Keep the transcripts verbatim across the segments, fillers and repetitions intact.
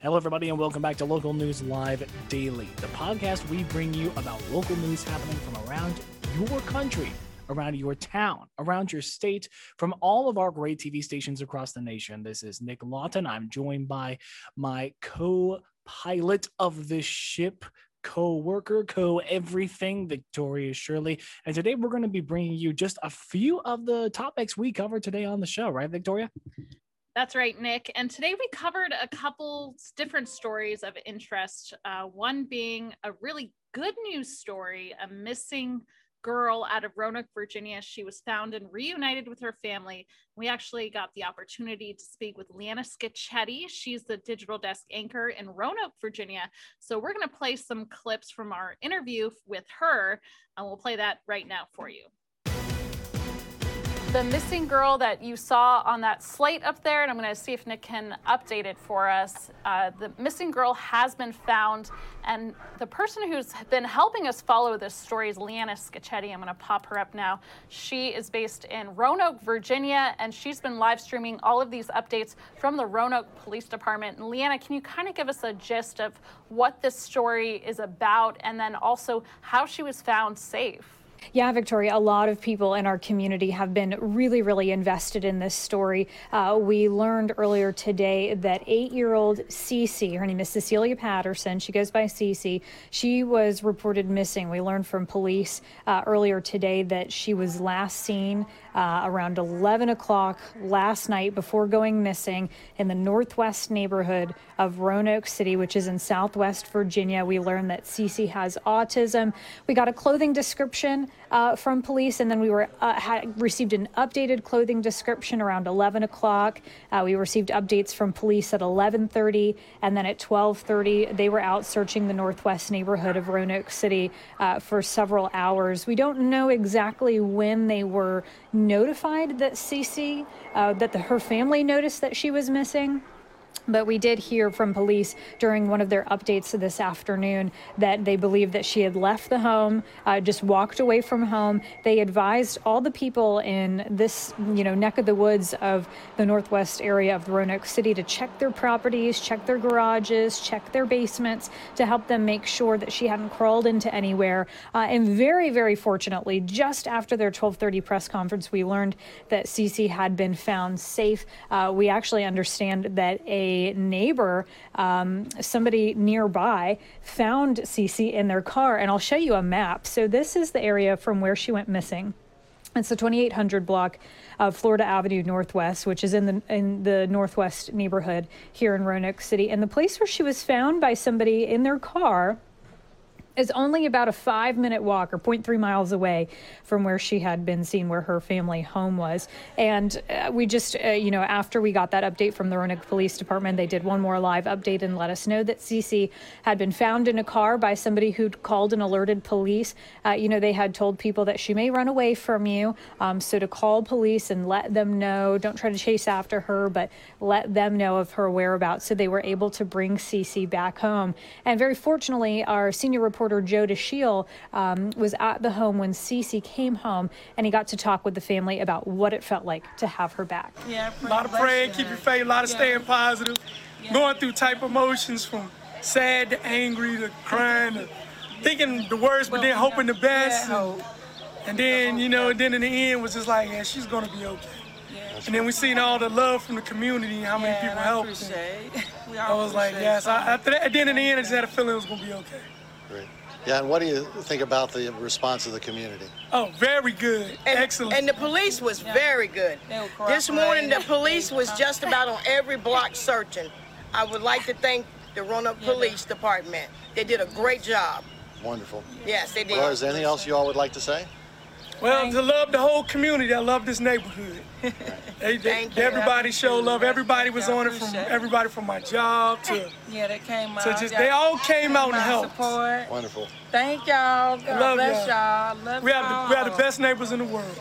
Hello, everybody, and welcome back to Local News Live Daily, the podcast we bring you about local news happening from around your country, around your town, around your state, from all of our great T V stations across the nation. This is Nick Lawton. I'm joined by my co-pilot of this ship, co-worker, co-everything, Victoria Shirley. And today we're going to be bringing you just a few of the topics we covered today on the show, right, Victoria? That's right, Nick. And today we covered a couple different stories of interest, uh, one being a really good news story, a missing girl out of Roanoke, Virginia. She was found and reunited with her family. We actually got the opportunity to speak with Leanna Scaccetti. She's the digital desk anchor in Roanoke, Virginia. So we're going to play some clips from our interview with her, and we'll play that right now for you. The missing girl that you saw on that slate up there, and I'm going to see if Nick can update it for us. Uh, the missing girl has been found, and the person who's been helping us follow this story is Leanna Scaccetti. I'm going to pop her up now. She is based in Roanoke, Virginia, and she's been live streaming all of these updates from the Roanoke Police Department. And Leanna, can you kind of give us a gist of what this story is about, and then also how she was found safe? Yeah, Victoria, a lot of people in our community have been really, really invested in this story. Uh, we learned earlier today that eight-year-old Cece, her name is Cecilia Patterson, she goes by Cece, she was reported missing. We learned from police uh, earlier today that she was last seen uh, around eleven o'clock last night before going missing in the northwest neighborhood of Roanoke City, which is in southwest Virginia. We learned that Cece has autism. We got a clothing description Uh, from police, and then we were uh, had received an updated clothing description around eleven o'clock. Uh, we received updates from police at eleven thirty, and then at twelve thirty, they were out searching the northwest neighborhood of Roanoke City uh, for several hours. We don't know exactly when they were notified that Cece, uh, that the, her family noticed that she was missing. But we did hear from police during one of their updates this afternoon that they believe that she had left the home, uh, just walked away from home. They advised all the people in this, you know, neck of the woods of the northwest area of Roanoke City to check their properties, check their garages, check their basements to help them make sure that she hadn't crawled into anywhere. Uh, and very, very fortunately, just after their twelve thirty press conference, we learned that Cece had been found safe. Uh, we actually understand that a A neighbor, um, somebody nearby, found Cece in their car, and I'll show you a map. So this is the area from where she went missing. It's the twenty-eight hundred block of Florida Avenue Northwest, which is in the in the northwest neighborhood here in Roanoke City, and the place where she was found by somebody in their car is only about a five-minute walk or zero point three miles away from where she had been seen, where her family home was. And uh, we just, uh, you know, after we got that update from the Roanoke Police Department, they did one more live update and let us know that Cece had been found in a car by somebody who'd called and alerted police. Uh, you know, they had told people that she may run away from you, um, so to call police and let them know, don't try to chase after her, but let them know of her whereabouts. So they were able to bring Cece back home. And very fortunately, our senior reporter Joe DeShiel um, was at the home when Cece came home, and he got to talk with the family about what it felt like to have her back. Yeah, a lot of praying, keep your faith, a lot of yeah. staying positive, yeah. going through type emotions from sad to angry to crying, to thinking the worst, but then hoping the best. Yeah. And, and then, you know, then in the end was just like, yeah, she's gonna be okay. Yeah. And then we seen all the love from the community, how many yeah, people helped. And we all I was like, yes. Yeah, so after that, and then in the end, I just had a feeling it was gonna be okay. Great. Yeah, and what do you think about the response of the community? Oh, very good. And, excellent. And the police was yeah. very good. This morning, the police was just about on every block searching. I would like to thank the Roanoke yeah. Police Department. They did a great job. Wonderful. Yes, they did. Well, is there anything else you all would like to say? Well, to love the whole community. I love this neighborhood. Right. They, they, Thank you. Everybody showed love. Everybody was on it, from everybody from my job to yeah, they came out. So just they all came out and helped. Support. Wonderful. Thank y'all. God love bless y'all. y'all. Love we have the, we have the best neighbors in the world.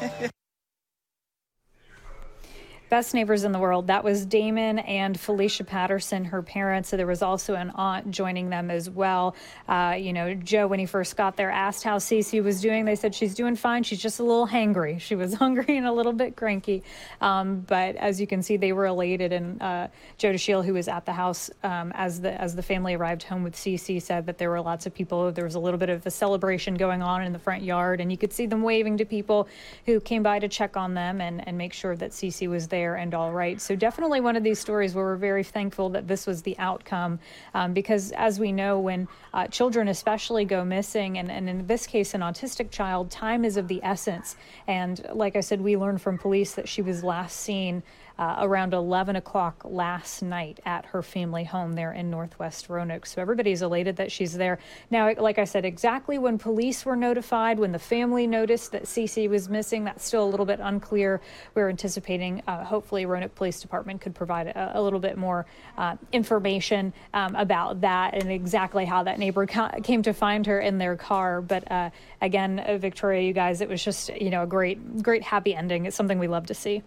Best neighbors in the world. That was Damon and Felicia Patterson, her parents. So there was also an aunt joining them as well. Uh, you know, Joe, when he first got there, asked how Cece was doing. They said, she's doing fine. She's just a little hangry. She was hungry and a little bit cranky. Um, but as you can see, they were elated. And uh, Joe DeShiel, who was at the house um, as the as the family arrived home with Cece, said that there were lots of people. There was a little bit of a celebration going on in the front yard. And you could see them waving to people who came by to check on them and, and make sure that Cece was there. There and all right. So definitely one of these stories where we're very thankful that this was the outcome, um, because as we know, when uh, children especially go missing, and, and in this case, an autistic child, time is of the essence. And like I said, we learned from police that she was last seen uh, around eleven o'clock last night at her family home there in Northwest Roanoke. So everybody's elated that she's there. Now, like I said, exactly when police were notified, when the family noticed that Cece was missing, that's still a little bit unclear. We're anticipating uh, hopefully Roanoke Police Department could provide a, a little bit more uh, information um, about that and exactly how that neighbor ca- came to find her in their car. But uh, again, Victoria, you guys, it was just, you know, a great, great happy ending. It's something we love to see.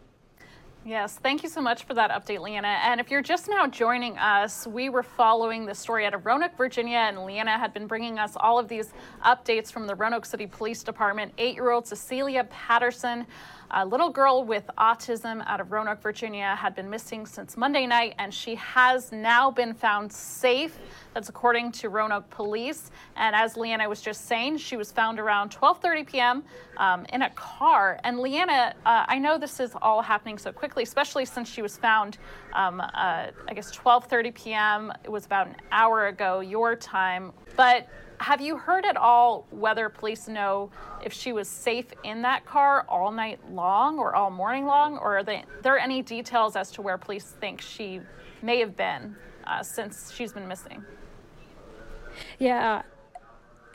Yes, thank you so much for that update, Leanna. And if you're just now joining us, we were following the story out of Roanoke, Virginia, and Leanna had been bringing us all of these updates from the Roanoke City Police Department. Eight-year-old Cecilia Patterson, a little girl with autism out of Roanoke, Virginia, had been missing since Monday night, and she has now been found safe. That's according to Roanoke Police. And as Leanna was just saying, she was found around twelve thirty p.m. Um, in a car. And Leanna, uh, I know this is all happening so quickly, especially since she was found, um, uh, I guess, twelve thirty p.m. It was about an hour ago, your time. But have you heard at all whether police know if she was safe in that car all night long or all morning long? Or are they, are there any details as to where police think she may have been uh, since she's been missing? Yeah.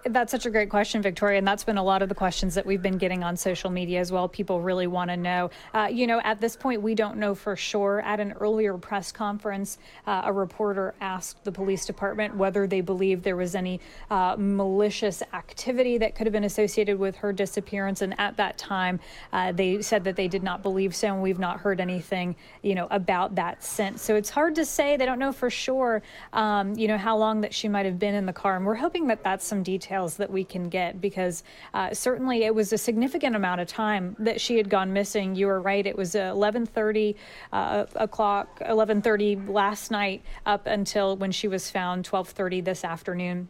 That's such a great question, Victoria, and that's been a lot of the questions that we've been getting on social media as well. People really want to know. Uh, you know, at this point, we don't know for sure. At an earlier press conference, uh, a reporter asked the police department whether they believed there was any uh, malicious activity that could have been associated with her disappearance, and at that time, uh, they said that they did not believe so, and we've not heard anything, you know, about that since. So it's hard to say. They don't know for sure, um, you know, how long that she might have been in the car, and we're hoping that that's some detail that we can get, because uh, certainly it was a significant amount of time that she had gone missing. You were right. It was eleven thirty uh, o'clock, eleven thirty last night up until when she was found twelve thirty this afternoon.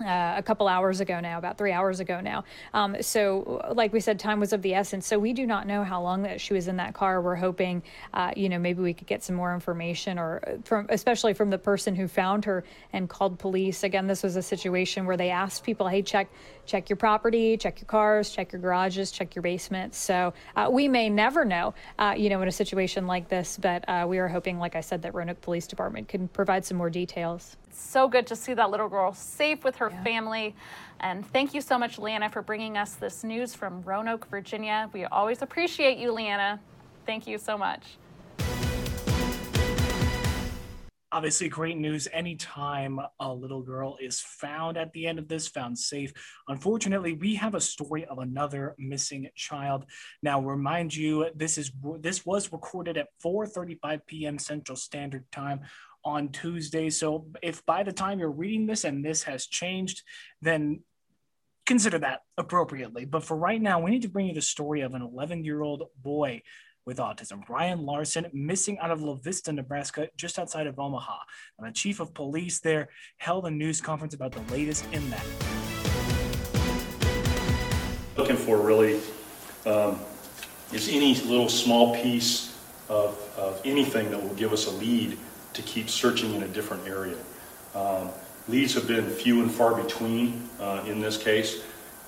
Uh, a couple hours ago now, about three hours ago now. Um, so like we said, time was of the essence. So we do not know how long that she was in that car. We're hoping, uh, you know, maybe we could get some more information, or from, especially from the person who found her and called police. Again, this was a situation where they asked people, hey, check, check your property, check your cars, check your garages, check your basement. So uh, we may never know, uh, you know, in a situation like this, but uh, we are hoping, like I said, that Roanoke Police Department can provide some more details. So good to see that little girl safe with her yeah. family. And thank you so much, Leanna, for bringing us this news from Roanoke, Virginia. We always appreciate you, Leanna. Thank you so much. Obviously, great news anytime a little girl is found at the end of this, found safe. Unfortunately, we have a story of another missing child. Now, remind you, this is this was recorded at four thirty-five p.m. Central Standard Time on Tuesday. So if by the time you're reading this and this has changed, then consider that appropriately. But for right now, we need to bring you the story of an eleven-year-old boy with autism, Ryan Larson, missing out of La Vista, Nebraska, just outside of Omaha. And the chief of police there held a news conference about the latest in that. Looking for really um, is any little small piece of, of anything that will give us a lead to keep searching in a different area. Um, leads have been few and far between uh, in this case,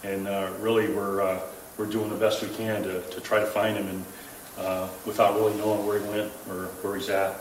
and uh, really we're uh, we're doing the best we can to, to try to find him, and uh, without really knowing where he went or where he's at.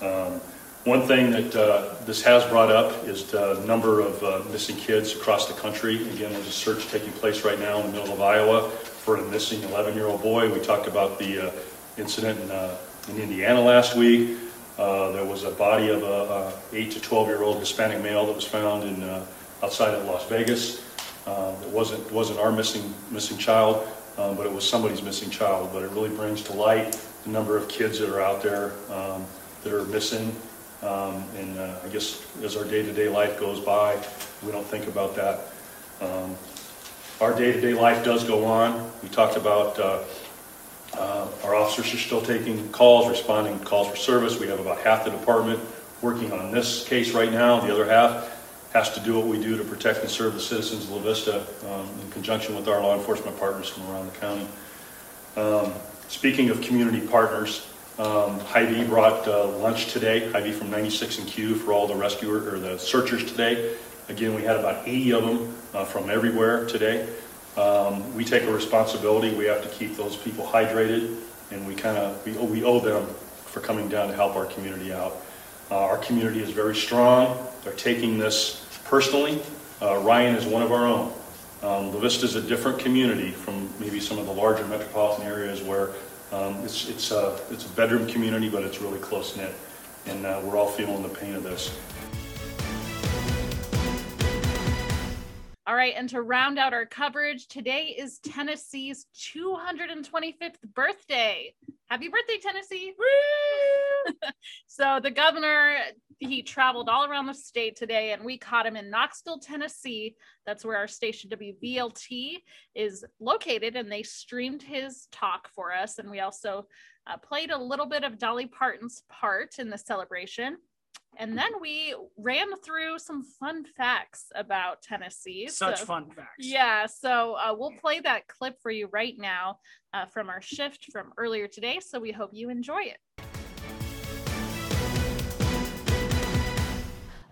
Um, one thing that uh, this has brought up is the number of uh, missing kids across the country. Again, there's a search taking place right now in the middle of Iowa for a missing eleven-year-old boy. We talked about the uh, incident in, uh, in Indiana last week. Uh, there was a body of a, a eight to twelve year old Hispanic male that was found in uh, outside of Las Vegas. Uh, it wasn't wasn't our missing missing child, um, but it was somebody's missing child. But it really brings to light the number of kids that are out there um, that are missing. Um, and uh, I guess as our day-to-day life goes by, we don't think about that. Um, our day-to-day life does go on. We talked about uh, uh, our officers are still taking calls, responding to calls for service. We have about half the department working on this case right now. The other half has to do what we do to protect and serve the citizens of La Vista um, in conjunction with our law enforcement partners from around the county. Um, speaking of community partners, Um, Hy-Vee brought uh, lunch today, Hy-Vee from ninety-six and Q, for all the rescuers or the searchers today. Again, we had about eighty of them uh, from everywhere today. Um, we take a responsibility. We have to keep those people hydrated, and we kind of, we, we owe them for coming down to help our community out. Uh, our community is very strong. They're taking this personally. Uh, Ryan is one of our own. Um, La Vista is a different community from maybe some of the larger metropolitan areas where Um, it's, it's, a, it's a bedroom community, but it's really close-knit, and uh, we're all feeling the pain of this. All right, and to round out our coverage, today is Tennessee's two hundred twenty-fifth birthday. Happy birthday, Tennessee! Woo! So the governor, he traveled all around the state today, and we caught him in Knoxville, Tennessee. That's where our station W V L T is located, and they streamed his talk for us. And we also uh, played a little bit of Dolly Parton's part in the celebration. And then we ran through some fun facts about Tennessee. Such so, fun facts. Yeah, so uh, we'll play that clip for you right now uh, from our shift from earlier today. So we hope you enjoy it.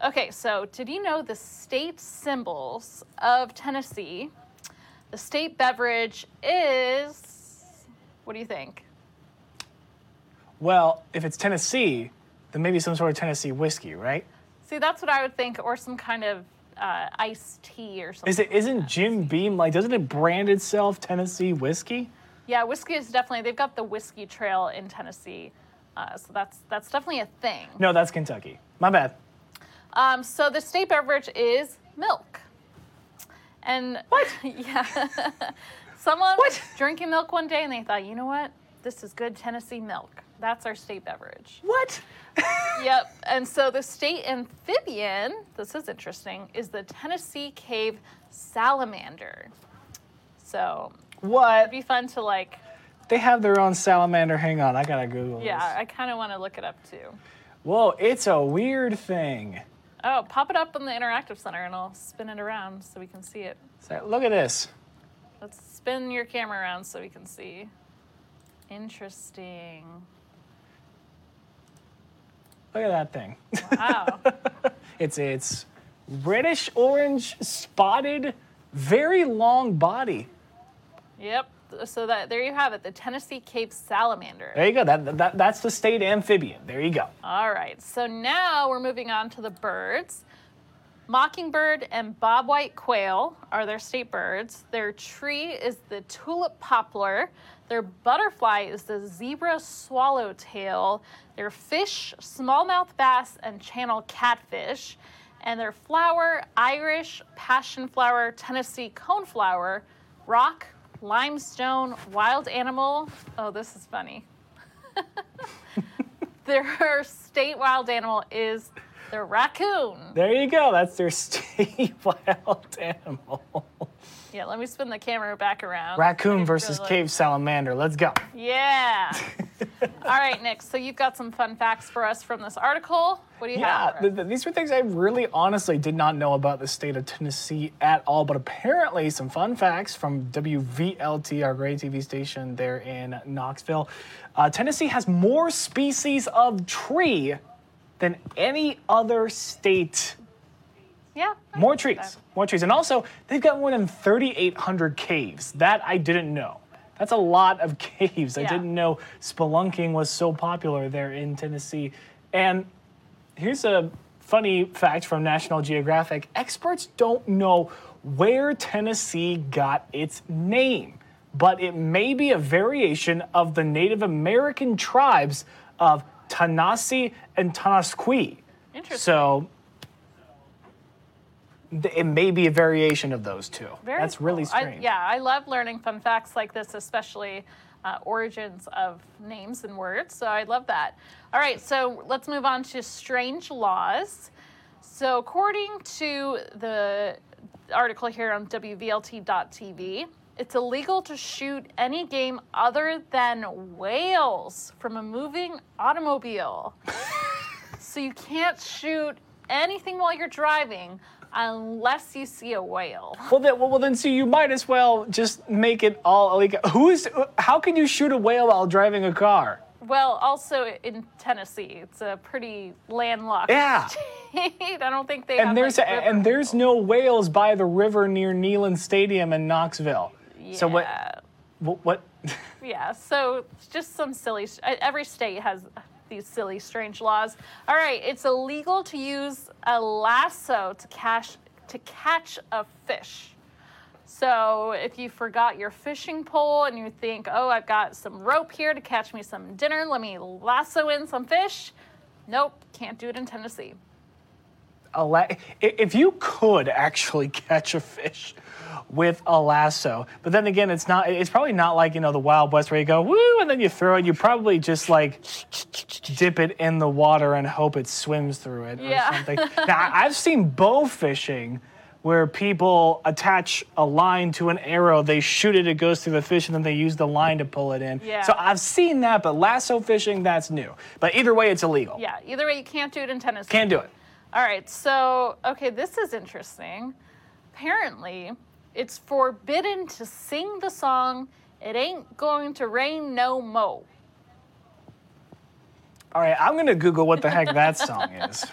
Okay, so did you know the state symbols of Tennessee? The state beverage is, what do you think? Well, if it's Tennessee, then maybe some sort of Tennessee whiskey, right? See, that's what I would think, or some kind of uh, iced tea or something. Is it, isn't like Jim Beam, like, doesn't it brand itself Tennessee whiskey? Yeah, whiskey is definitely, they've got the whiskey trail in Tennessee, uh, so that's that's definitely a thing. No, that's Kentucky. My bad. Um, so the state beverage is milk. And what? Yeah. Someone what? was drinking milk one day and they thought, you know what? This is good Tennessee milk. That's our state beverage. What? Yep. And so the state amphibian, this is interesting, is the Tennessee Cave Salamander. So what? It'd be fun to like. They have their own salamander. Hang on, I gotta Google yeah, this. Yeah, I kind of want to look it up too. Whoa, it's a weird thing. Oh, pop it up in the interactive center and I'll spin it around so we can see it. So, look at this. Let's spin your camera around so we can see. Interesting. Look at that thing. Wow. it's it's reddish orange spotted, very long body. Yep. So that there you have it, the Tennessee Cave Salamander. There you go. That, that that's the state amphibian. There you go. All right. So now we're moving on to the birds. Mockingbird and bobwhite quail are their state birds. Their tree is the tulip poplar. Their butterfly is the zebra swallowtail. Their fish, smallmouth bass and channel catfish, and their flower, Irish passionflower, Tennessee coneflower, rock, limestone, wild animal. Oh, this is funny. Their state wild animal is the raccoon. There you go. That's their state wild animal. Yeah, let me spin the camera back around. Raccoon versus really... cave salamander. Let's go. Yeah. All right, Nick. So you've got some fun facts for us from this article. What do you yeah, have? Yeah, th- th- these were things I really honestly did not know about the state of Tennessee at all, but apparently some fun facts from W V L T, our great T V station there in Knoxville. Uh, Tennessee has more species of tree than any other state. Yeah. I more trees. That. More trees. And also, they've got more than thirty-eight hundred caves. That I didn't know. That's a lot of caves. Yeah. I didn't know spelunking was so popular there in Tennessee. And here's a funny fact from National Geographic. Experts don't know where Tennessee got its name, but it may be a variation of the Native American tribes of Tanasi and Tanasquee. Interesting. So it may be a variation of those two. Very That's cool. really strange. I, yeah, I love learning fun facts like this, especially uh, origins of names and words. So I love that. All right, so let's move on to strange laws. So according to the article here on W V L T dot T V, it's illegal to shoot any game other than whales from a moving automobile. So you can't shoot anything while you're driving unless you see a whale. Well, then, well, then, so you might as well just make it all illegal. Who is? How can you shoot a whale while driving a car? Well, also in Tennessee, it's a pretty landlocked yeah. state. I don't think they and have there's like a, and there's no whales by the river near Neyland Stadium in Knoxville. Yeah. So what? What? what? Yeah. So it's just some silly. Every state has these silly, strange laws. All right, it's illegal to use a lasso to catch to catch a fish. So if you forgot your fishing pole and you think, oh, I've got some rope here to catch me some dinner, let me lasso in some fish. Nope, can't do it in Tennessee. A la- if you could actually catch a fish with a lasso, but then again, it's not. It's probably not like, you know, the Wild West where you go, woo, and then you throw it. You probably just like dip it in the water and hope it swims through it or yeah. something. Now, I've seen bow fishing where people attach a line to an arrow, they shoot it, it goes through the fish, and then they use the line to pull it in. Yeah. So I've seen that, but lasso fishing, that's new. But either way, it's illegal. Yeah, either way, you can't do it in Tennessee. Can't do it. All right, so, okay, this is interesting. Apparently, it's forbidden to sing the song, It Ain't Going to Rain No Mo. All right, I'm gonna Google what the heck that song is.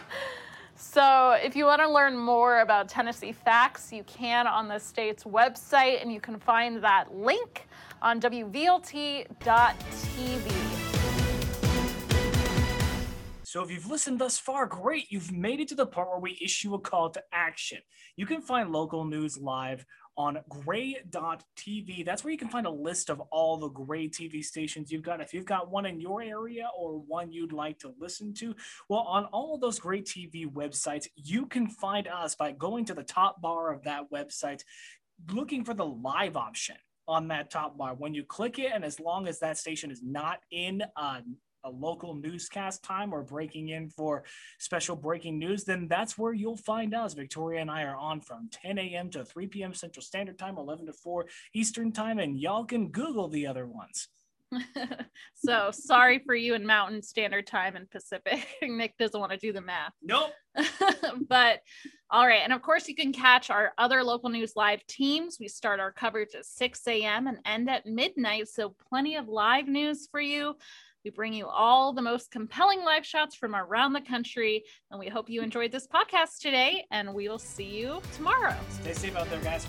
So if you want to learn more about Tennessee facts, you can on the state's website, and you can find that link on W V L T dot T V. So if you've listened thus far, great. You've made it to the part where we issue a call to action. You can find local news live on gray dot T V. That's where you can find a list of all the Gray T V stations you've got. If you've got one in your area or one you'd like to listen to, well, on all of those Gray T V websites, you can find us by going to the top bar of that website, looking for the live option on that top bar. When you click it, and as long as that station is not in uh, a local newscast time or breaking in for special breaking news, then that's where you'll find us. Victoria and I are on from ten a.m. to three p.m. Central Standard Time, eleven to four Eastern Time, and y'all can Google the other ones. So sorry for you in Mountain Standard Time and Pacific. Nick doesn't want to do the math. Nope. But all right. And of course you can catch our other local news live teams. We start our coverage at six a.m. and end at midnight. So plenty of live news for you. We bring you all the most compelling live shots from around the country, and we hope you enjoyed this podcast today, and we will see you tomorrow. Stay safe out there, guys.